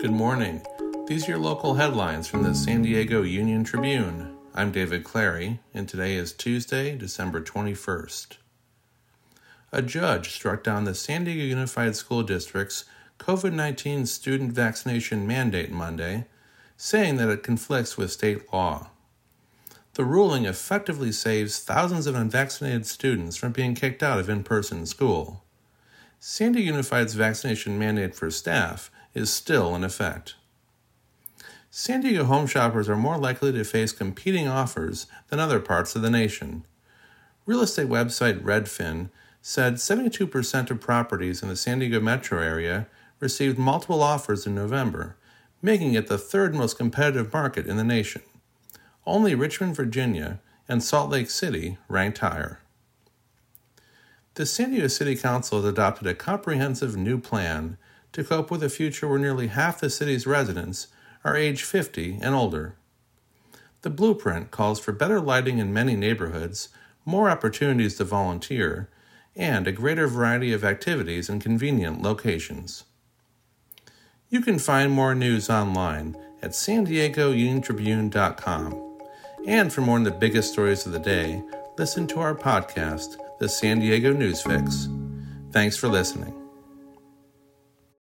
Good morning. These are your local headlines from the San Diego Union-Tribune. I'm David Clary, and today is Tuesday, December 21st. A judge struck down the San Diego Unified School District's COVID-19 student vaccination mandate Monday, saying that it conflicts with state law. The ruling effectively saves thousands of unvaccinated students from being kicked out of in-person school. San Diego Unified's vaccination mandate for staff is still in effect. San Diego home shoppers are more likely to face competing offers than other parts of the nation. Real estate website Redfin said 72% of properties in the San Diego metro area received multiple offers in November, making it the third most competitive market in the nation. Only Richmond, Virginia, and Salt Lake City ranked higher. The San Diego City Council has adopted a comprehensive new plan to cope with a future where nearly half the city's residents are age 50 and older. The blueprint calls for better lighting in many neighborhoods, more opportunities to volunteer, and a greater variety of activities in convenient locations. You can find more news online at sandiegouniontribune.com. And for more on the biggest stories of the day, listen to our podcast, The San Diego News Fix. Thanks for listening.